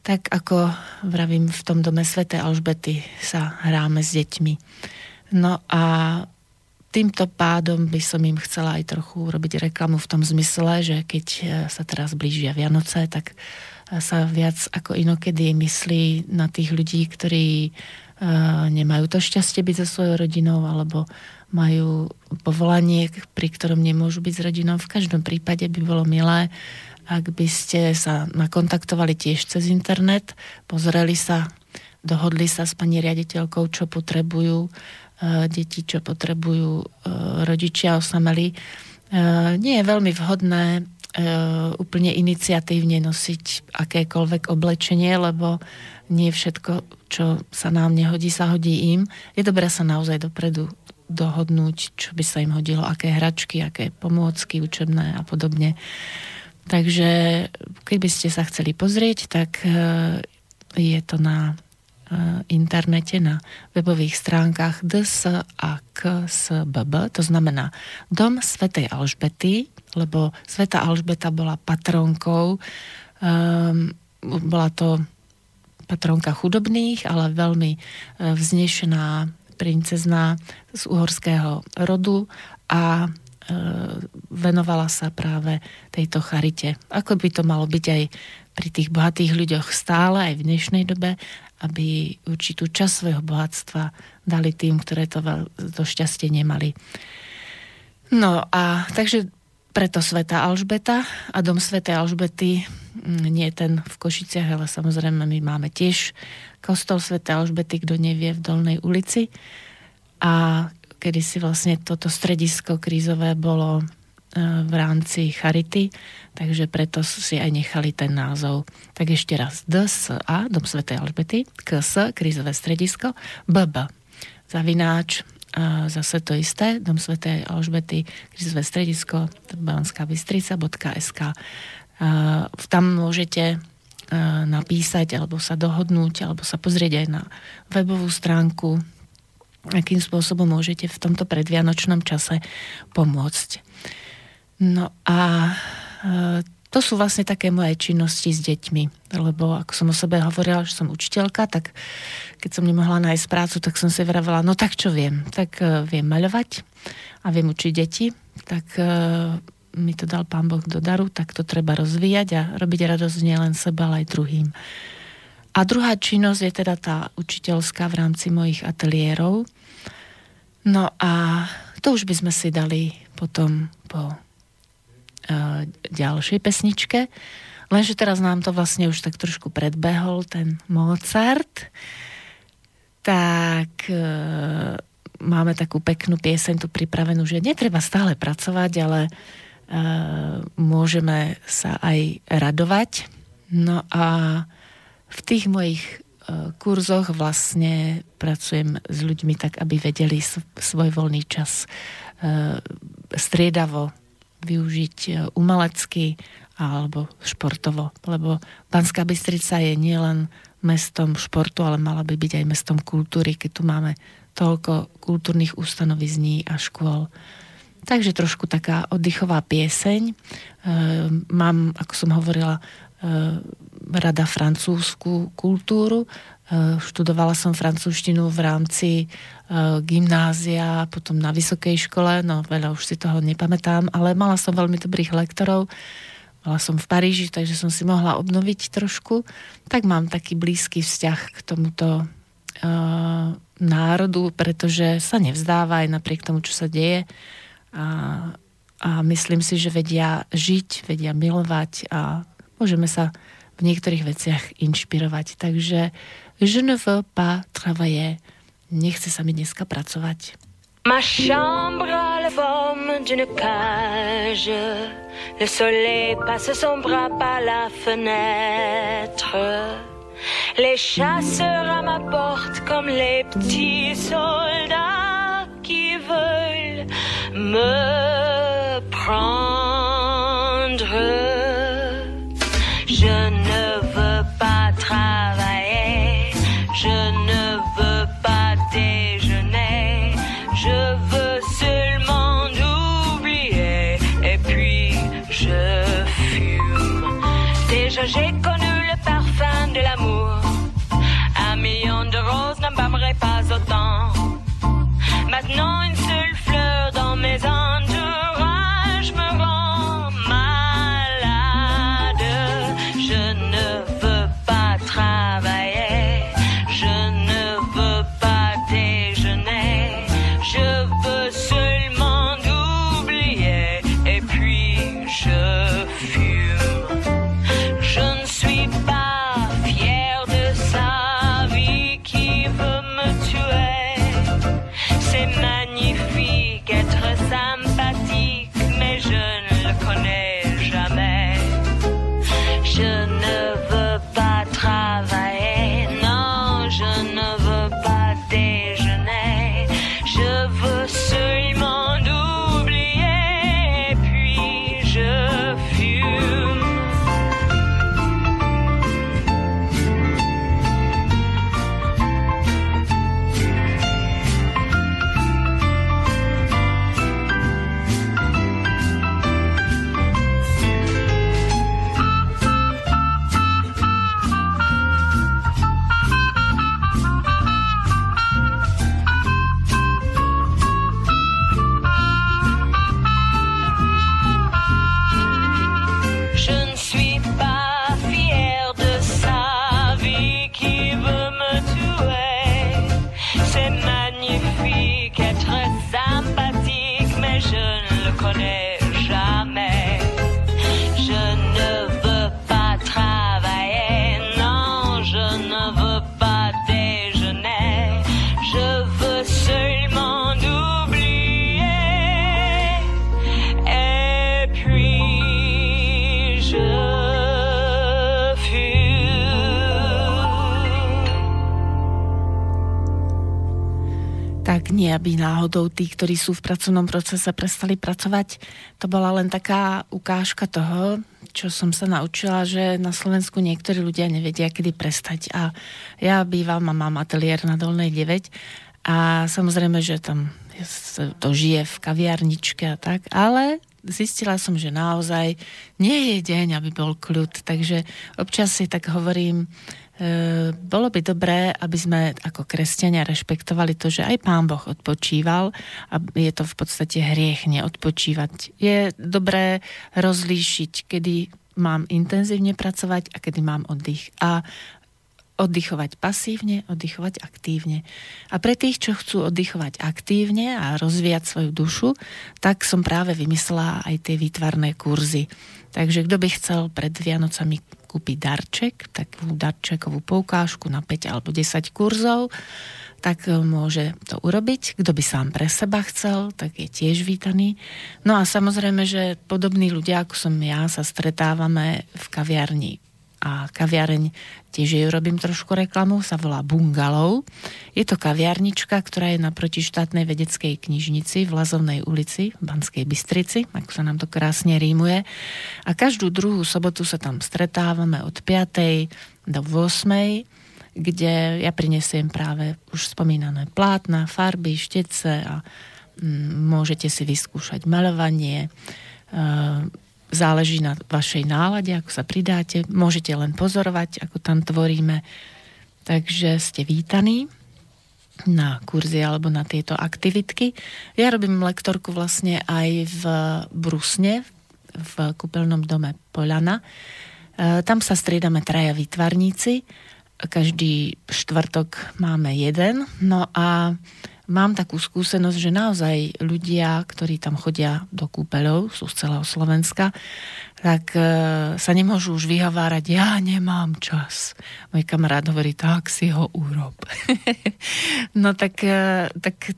Tak ako vravím, v tom dome Svätej Alžbety sa hráme s deťmi. No a týmto pádom by som im chcela aj trochu robiť reklamu v tom zmysle, že keď sa teraz blížia Vianoce, tak sa viac ako inokedy myslí na tých ľudí, ktorí nemajú to šťastie byť so svojou rodinou alebo majú povolanie, pri ktorom nemôžu byť s rodinou. V každom prípade by bolo milé, ak by ste sa nakontaktovali tiež cez internet, pozreli sa, dohodli sa s pani riaditeľkou, čo potrebujú deti, čo potrebujú rodičia osamelí. Nie je veľmi vhodné úplne iniciatívne nosiť akékoľvek oblečenie, lebo nie všetko, čo sa nám nehodí, sa hodí im. Je dobré sa naozaj dopredu dohodnúť, čo by sa im hodilo, aké hračky, aké pomôcky učebné a podobne. Takže keby ste sa chceli pozrieť, tak je to na internete, na webových stránkach dsakSbb, to znamená Dom Svätej Alžbety, lebo Svätá Alžbeta bola patronkou, bola to patronka chudobných, ale veľmi vznešená princezná z uhorského rodu a venovala sa práve tejto charite. Ako by to malo byť aj pri tých bohatých ľuďoch stále, aj v dnešnej dobe, aby určitú časť svojho bohatstva dali tým, ktoré to šťastie nemali. No a takže preto Svätá Alžbeta a Dom Svätej Alžbety nie je ten v Košiciach, ale samozrejme my máme tiež kostol Svätej Alžbety, kto nevie, v Dolnej ulici. A kedysi vlastne toto stredisko krízové bolo v rámci charity, takže preto si aj nechali ten názov. Tak ešte raz DSA, Dom Svätej Alžbety, KS, krízové stredisko, BB, zavináč, zase to isté, Dom Svätej Alžbety, krízové stredisko, Banská Bystrica.sk. Tam môžete napísať, alebo sa dohodnúť, alebo sa pozrieť aj na webovú stránku, akým spôsobom môžete v tomto predvianočnom čase pomôcť. No a to sú vlastne také moje činnosti s deťmi, lebo ako som o sebe hovorila, že som učiteľka, tak keď som nemohla nájsť prácu, tak som si vravela, no tak čo viem? Tak viem maľovať a viem učiť deti, tak mi to dal Pán Boh do daru, tak to treba rozvíjať a robiť radosť nielen sebe, ale aj druhým. A druhá činnosť je teda tá učiteľská v rámci mojich ateliérov. No a to už by sme si dali potom po ďalšej pesničke. Lenže teraz nám to vlastne už tak trošku predbehol ten Mozart. Tak máme takú peknú pieseň tu pripravenú, že netreba stále pracovať, ale môžeme sa aj radovať. No a v tých mojich kurzoch vlastne pracujem s ľuďmi tak, aby vedeli svoj voľný čas striedavo využiť umelecky alebo športovo, lebo Banská Bystrica je nielen mestom športu, ale mala by byť aj mestom kultúry, keď tu máme toľko kultúrnych ustanovizní a škôl. Takže trošku taká oddychová pieseň. Mám, ako som hovorila, rada francúzsku kultúru. Študovala som francúzštinu v rámci gymnázia, potom na vysokej škole, no veľa už si toho nepamätám, ale mala som veľmi dobrých lektorov. Bola som v Paríži, takže som si mohla obnoviť trošku. Tak mám taký blízky vzťah k tomuto národu, pretože sa nevzdáva aj napriek tomu, čo sa deje. A myslím si, že vedia žiť, vedia milovať a môžeme sa v niektorých veciach inšpirovať. Takže je ne veux pas travailler. Nechce sa mi dneska pracovať. Ma chambre a la forme d'une cage. Le soleil passe son bras par la fenêtre. Les chasseurs à ma porte comme les petits soldats qui veulent me prendre. Je ne veux pas travailler, je ne veux pas déjeuner, je veux seulement oublier et puis je fume. Déjà j'ai connu le parfum de l'amour, un million de roses n'embaumerait pas autant. Maintenant une seule fleur dans mes entourages me rend malade. Je ne veux pas travailler, je ne veux pas déjeuner, je veux seulement oublier et puis je fume. Je ne suis pas fière de sa vie qui veut me tuer. C'est magnifique, être sympathique, mais je ne le connais jamais. Je ne veux pas travailler, non, je ne veux pas déjeuner. Je veux seulement oublier, puis je fume. Je ne suis pas fière de sa vie qui veut me tuer. C'est magnifique, être sympathique, mais je ne le connais jamais. Je ne veux pas travailler, non, je ne veux pas déjeuner. Je veux seulement oublier et puis je fume. Tak nie, aby náhodou tí, ktorí sú v pracovnom procese, prestali pracovať. To bola len taká ukážka toho, čo som sa naučila, že na Slovensku niektorí ľudia nevedia, kedy prestať. A ja bývam a mám ateliér na Dolnej 9 a samozrejme, že tam to žije v kaviarničke a tak, ale zistila som, že naozaj nie je deň, aby bol kľud. Takže občas si tak hovorím, bolo by dobré, aby sme ako kresťania rešpektovali to, že aj Pán Boh odpočíval a je to v podstate hriech neodpočívať. Je dobré rozlíšiť, kedy mám intenzívne pracovať a kedy mám oddych. A oddychovať pasívne, oddychovať aktívne. A pre tých, čo chcú oddychovať aktívne a rozvíjať svoju dušu, tak som práve vymyslela aj tie výtvarné kurzy. Takže kto by chcel pred Vianocami kúpiť darček, takú darčekovú poukážku na 5 alebo 10 kurzov, tak môže to urobiť. Kto by sám pre seba chcel, tak je tiež vítaný. No a samozrejme, že podobní ľudia, ako som ja, sa stretávame v kaviarni. A kaviareň, tiež ju robím trošku reklamu, sa volá Bungalou. Je to kaviarnička, ktorá je naproti štátnej vedeckej knižnici v Lazovnej ulici v Banskej Bystrici, ako sa nám to krásne rímuje. A každú druhú sobotu sa tam stretávame od 5. do 8., kde ja prinesiem práve už spomínané plátna, farby, štetce a môžete si vyskúšať maľovanie, záleží na vašej nálade, ako sa pridáte. Môžete len pozorovať, ako tam tvoríme. Takže ste vítaní na kurzy alebo na tieto aktivitky. Ja robím lektorku vlastne aj v Brušne, v kúpeľnom dome Poľana. Tam sa striedame traja výtvarníci. Každý štvrtok máme jeden. No a mám takú skúsenosť, že naozaj ľudia, ktorí tam chodia do kúpeľov, sú z celého Slovenska, tak sa nemôžu už vyhovárať, ja nemám čas. Môj kamarát hovorí, tak si ho urob. No tak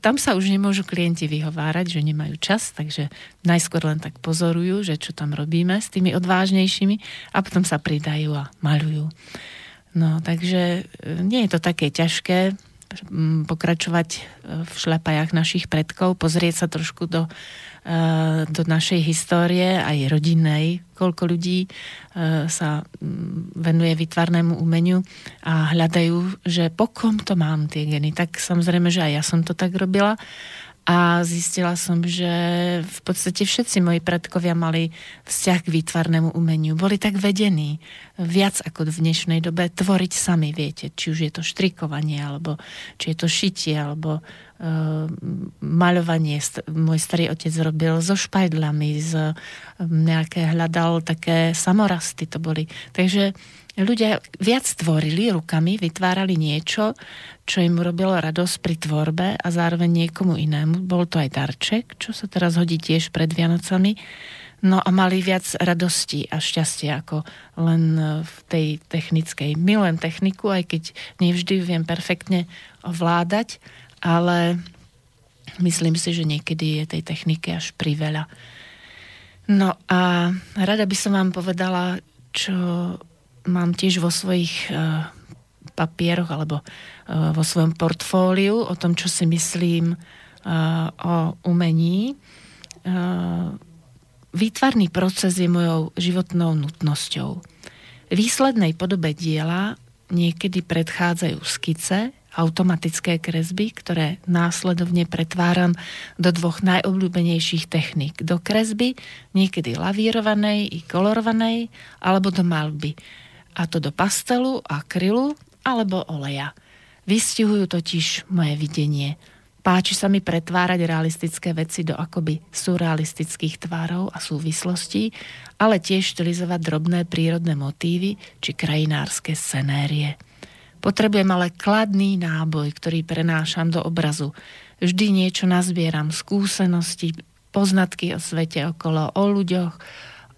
tam sa už nemôžu klienti vyhovárať, že nemajú čas, takže najskôr len tak pozorujú, že čo tam robíme s tými odvážnejšími a potom sa pridajú a maľujú. No, takže nie je to také ťažké pokračovať v šľapajách našich predkov, pozrieť sa trošku do našej histórie, aj rodinnej, koľko ľudí sa venuje výtvarnému umeniu a hľadajú, že po kom to mám tie geny. Tak samozrejme, že aj ja som to tak robila a zistila som, že v podstate všetci moji predkovia mali vzťah k výtvarnému umeniu. Boli tak vedení viac ako v dnešnej dobe tvoriť sami, viete, či už je to štrikovanie, alebo či je to šitie, alebo maľovanie. Môj starý otec robil so špajdlami, nejaké hľadal také samorasty to boli. Takže ľudia viac tvorili rukami, vytvárali niečo, čo im robilo radosť pri tvorbe a zároveň niekomu inému. Bol to aj darček, čo sa teraz hodí tiež pred Vianocami. No a mali viac radosti a šťastia ako len v tej technickej. Milujem techniku, aj keď nevždy viem perfektne ovládať, ale myslím si, že niekedy je tej techniky až priveľa. No a rada by som vám povedala, čo mám tiež vo svojich papieroch alebo vo svojom portfóliu o tom, čo si myslím o umení. Výtvarný proces je mojou životnou nutnosťou. Výslednej podobe diela niekedy predchádzajú skice, automatické kresby, ktoré následovne pretváram do dvoch najobľúbenejších techník. Do kresby, niekedy lavírovanej i kolorovanej, alebo do maľby. A to do pastelu, akrylu alebo oleja. Vystihujú totiž moje videnie. Páči sa mi pretvárať realistické veci do akoby surrealistických tvárov a súvislostí, ale tiež štilizovať drobné prírodné motívy či krajinárske scenérie. Potrebujem ale kladný náboj, ktorý prenášam do obrazu. Vždy niečo nazbieram, skúsenosti, poznatky o svete okolo, o ľuďoch,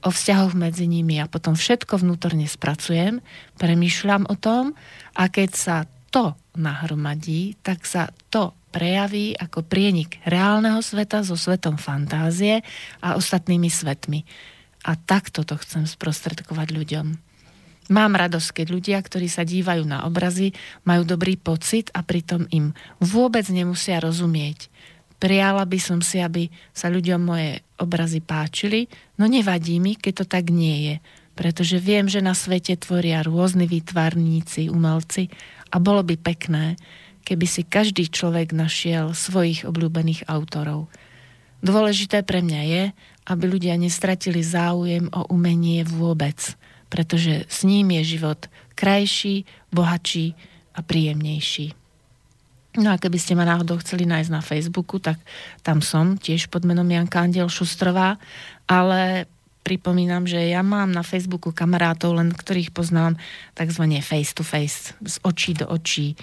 o vzťahoch medzi nimi a potom všetko vnútorne spracujem, premýšľam o tom a keď sa to nahromadí, tak sa to prejaví ako prienik reálneho sveta so svetom fantázie a ostatnými svetmi. A takto to chcem sprostredkovať ľuďom. Mám radosť, keď ľudia, ktorí sa dívajú na obrazy, majú dobrý pocit a pritom im vôbec nemusia rozumieť. Prijala by som si, aby sa ľuďom moje obrazy páčili, no nevadí mi, keď to tak nie je, pretože viem, že na svete tvoria rôzni výtvarníci, umelci a bolo by pekné, keby si každý človek našiel svojich obľúbených autorov. Dôležité pre mňa je, aby ľudia nestratili záujem o umenie vôbec, pretože s ním je život krajší, bohatší a príjemnejší. No a keby ste ma náhodou chceli nájsť na Facebooku, tak tam som tiež pod menom Janka Anděl Šustrová, ale pripomínam, že ja mám na Facebooku kamarátov, len ktorých poznám takzvané face to face, z očí do očí.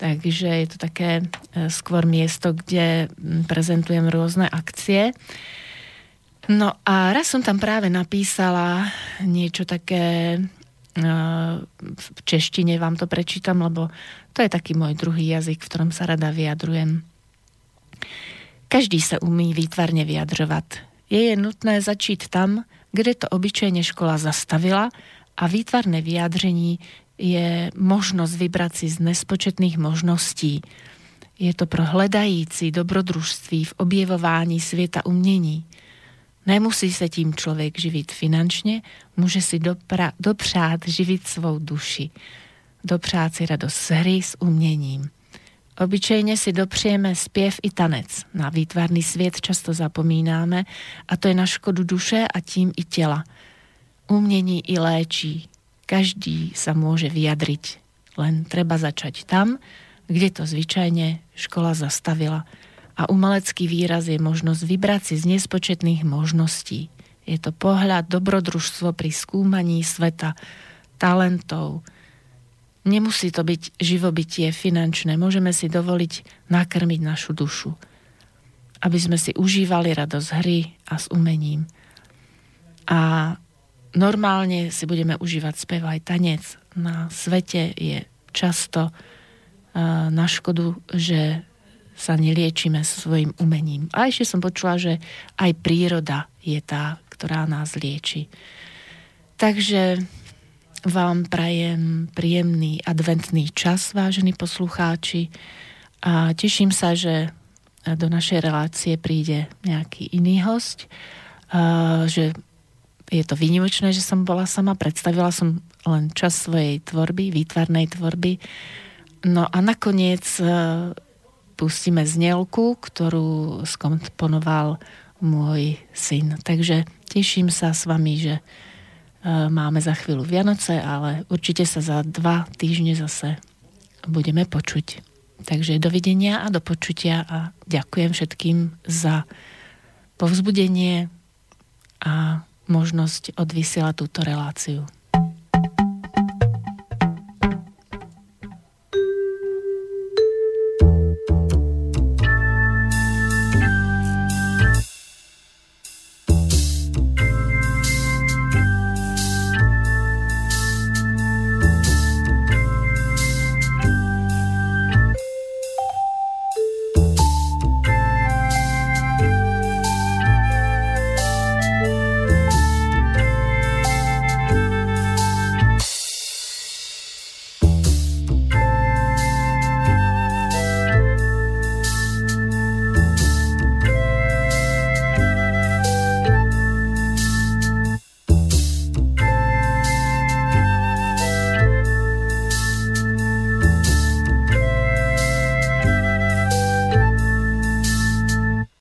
Takže je to také skôr miesto, kde prezentujem rôzne akcie. No a raz som tam práve napísala niečo také. V češtine vám to prečítam, lebo to je taký môj druhý jazyk, v ktorom sa rada vyjadrujem. Každý sa umí výtvarne vyjadrovať. Je nutné začít tam, kde to obyčejne škola zastavila a výtvarné vyjadrení je možnosť vybrať si z nespočetných možností. Je to pro hledající dobrodružství v objevování světa umění. Nemusí se tím člověk živit finančně, může si dopřát živit svou duši. Dopřát si radost z hry s uměním. Obyčejně si dopřejeme zpěv i tanec. Na výtvarný svět často zapomínáme a to je na škodu duše a tím i těla. Umění i léčí. Každý sa môže vyjadriť. Len treba začať tam, kde to zvyčajne škola zastavila. A umelecký výraz je možnosť vybrať si z nespočetných možností. Je to pohľad, dobrodružstvo pri skúmaní sveta, talentov. Nemusí to byť živobytie finančné. Môžeme si dovoliť nakrmiť našu dušu. Aby sme si užívali radosť hry a s umením. A normálne si budeme užívať spev aj tanec. Na svete je často na škodu, že sa neliečíme svojim umením. A ešte som počula, že aj príroda je tá, ktorá nás lieči. Takže vám prajem príjemný adventný čas, vážení poslucháči. A teším sa, že do našej relácie príde nejaký iný hosť. Že je to výnimočné, že som bola sama. Predstavila som len čas svojej tvorby, výtvarnej tvorby. No a nakoniec pustíme znielku, ktorú skomponoval môj syn. Takže teším sa s vami, že máme za chvíľu Vianoce, ale určite sa za 2 týždne zase budeme počuť. Takže dovidenia a do počutia a ďakujem všetkým za povzbudenie a možnosť odvysielať túto reláciu.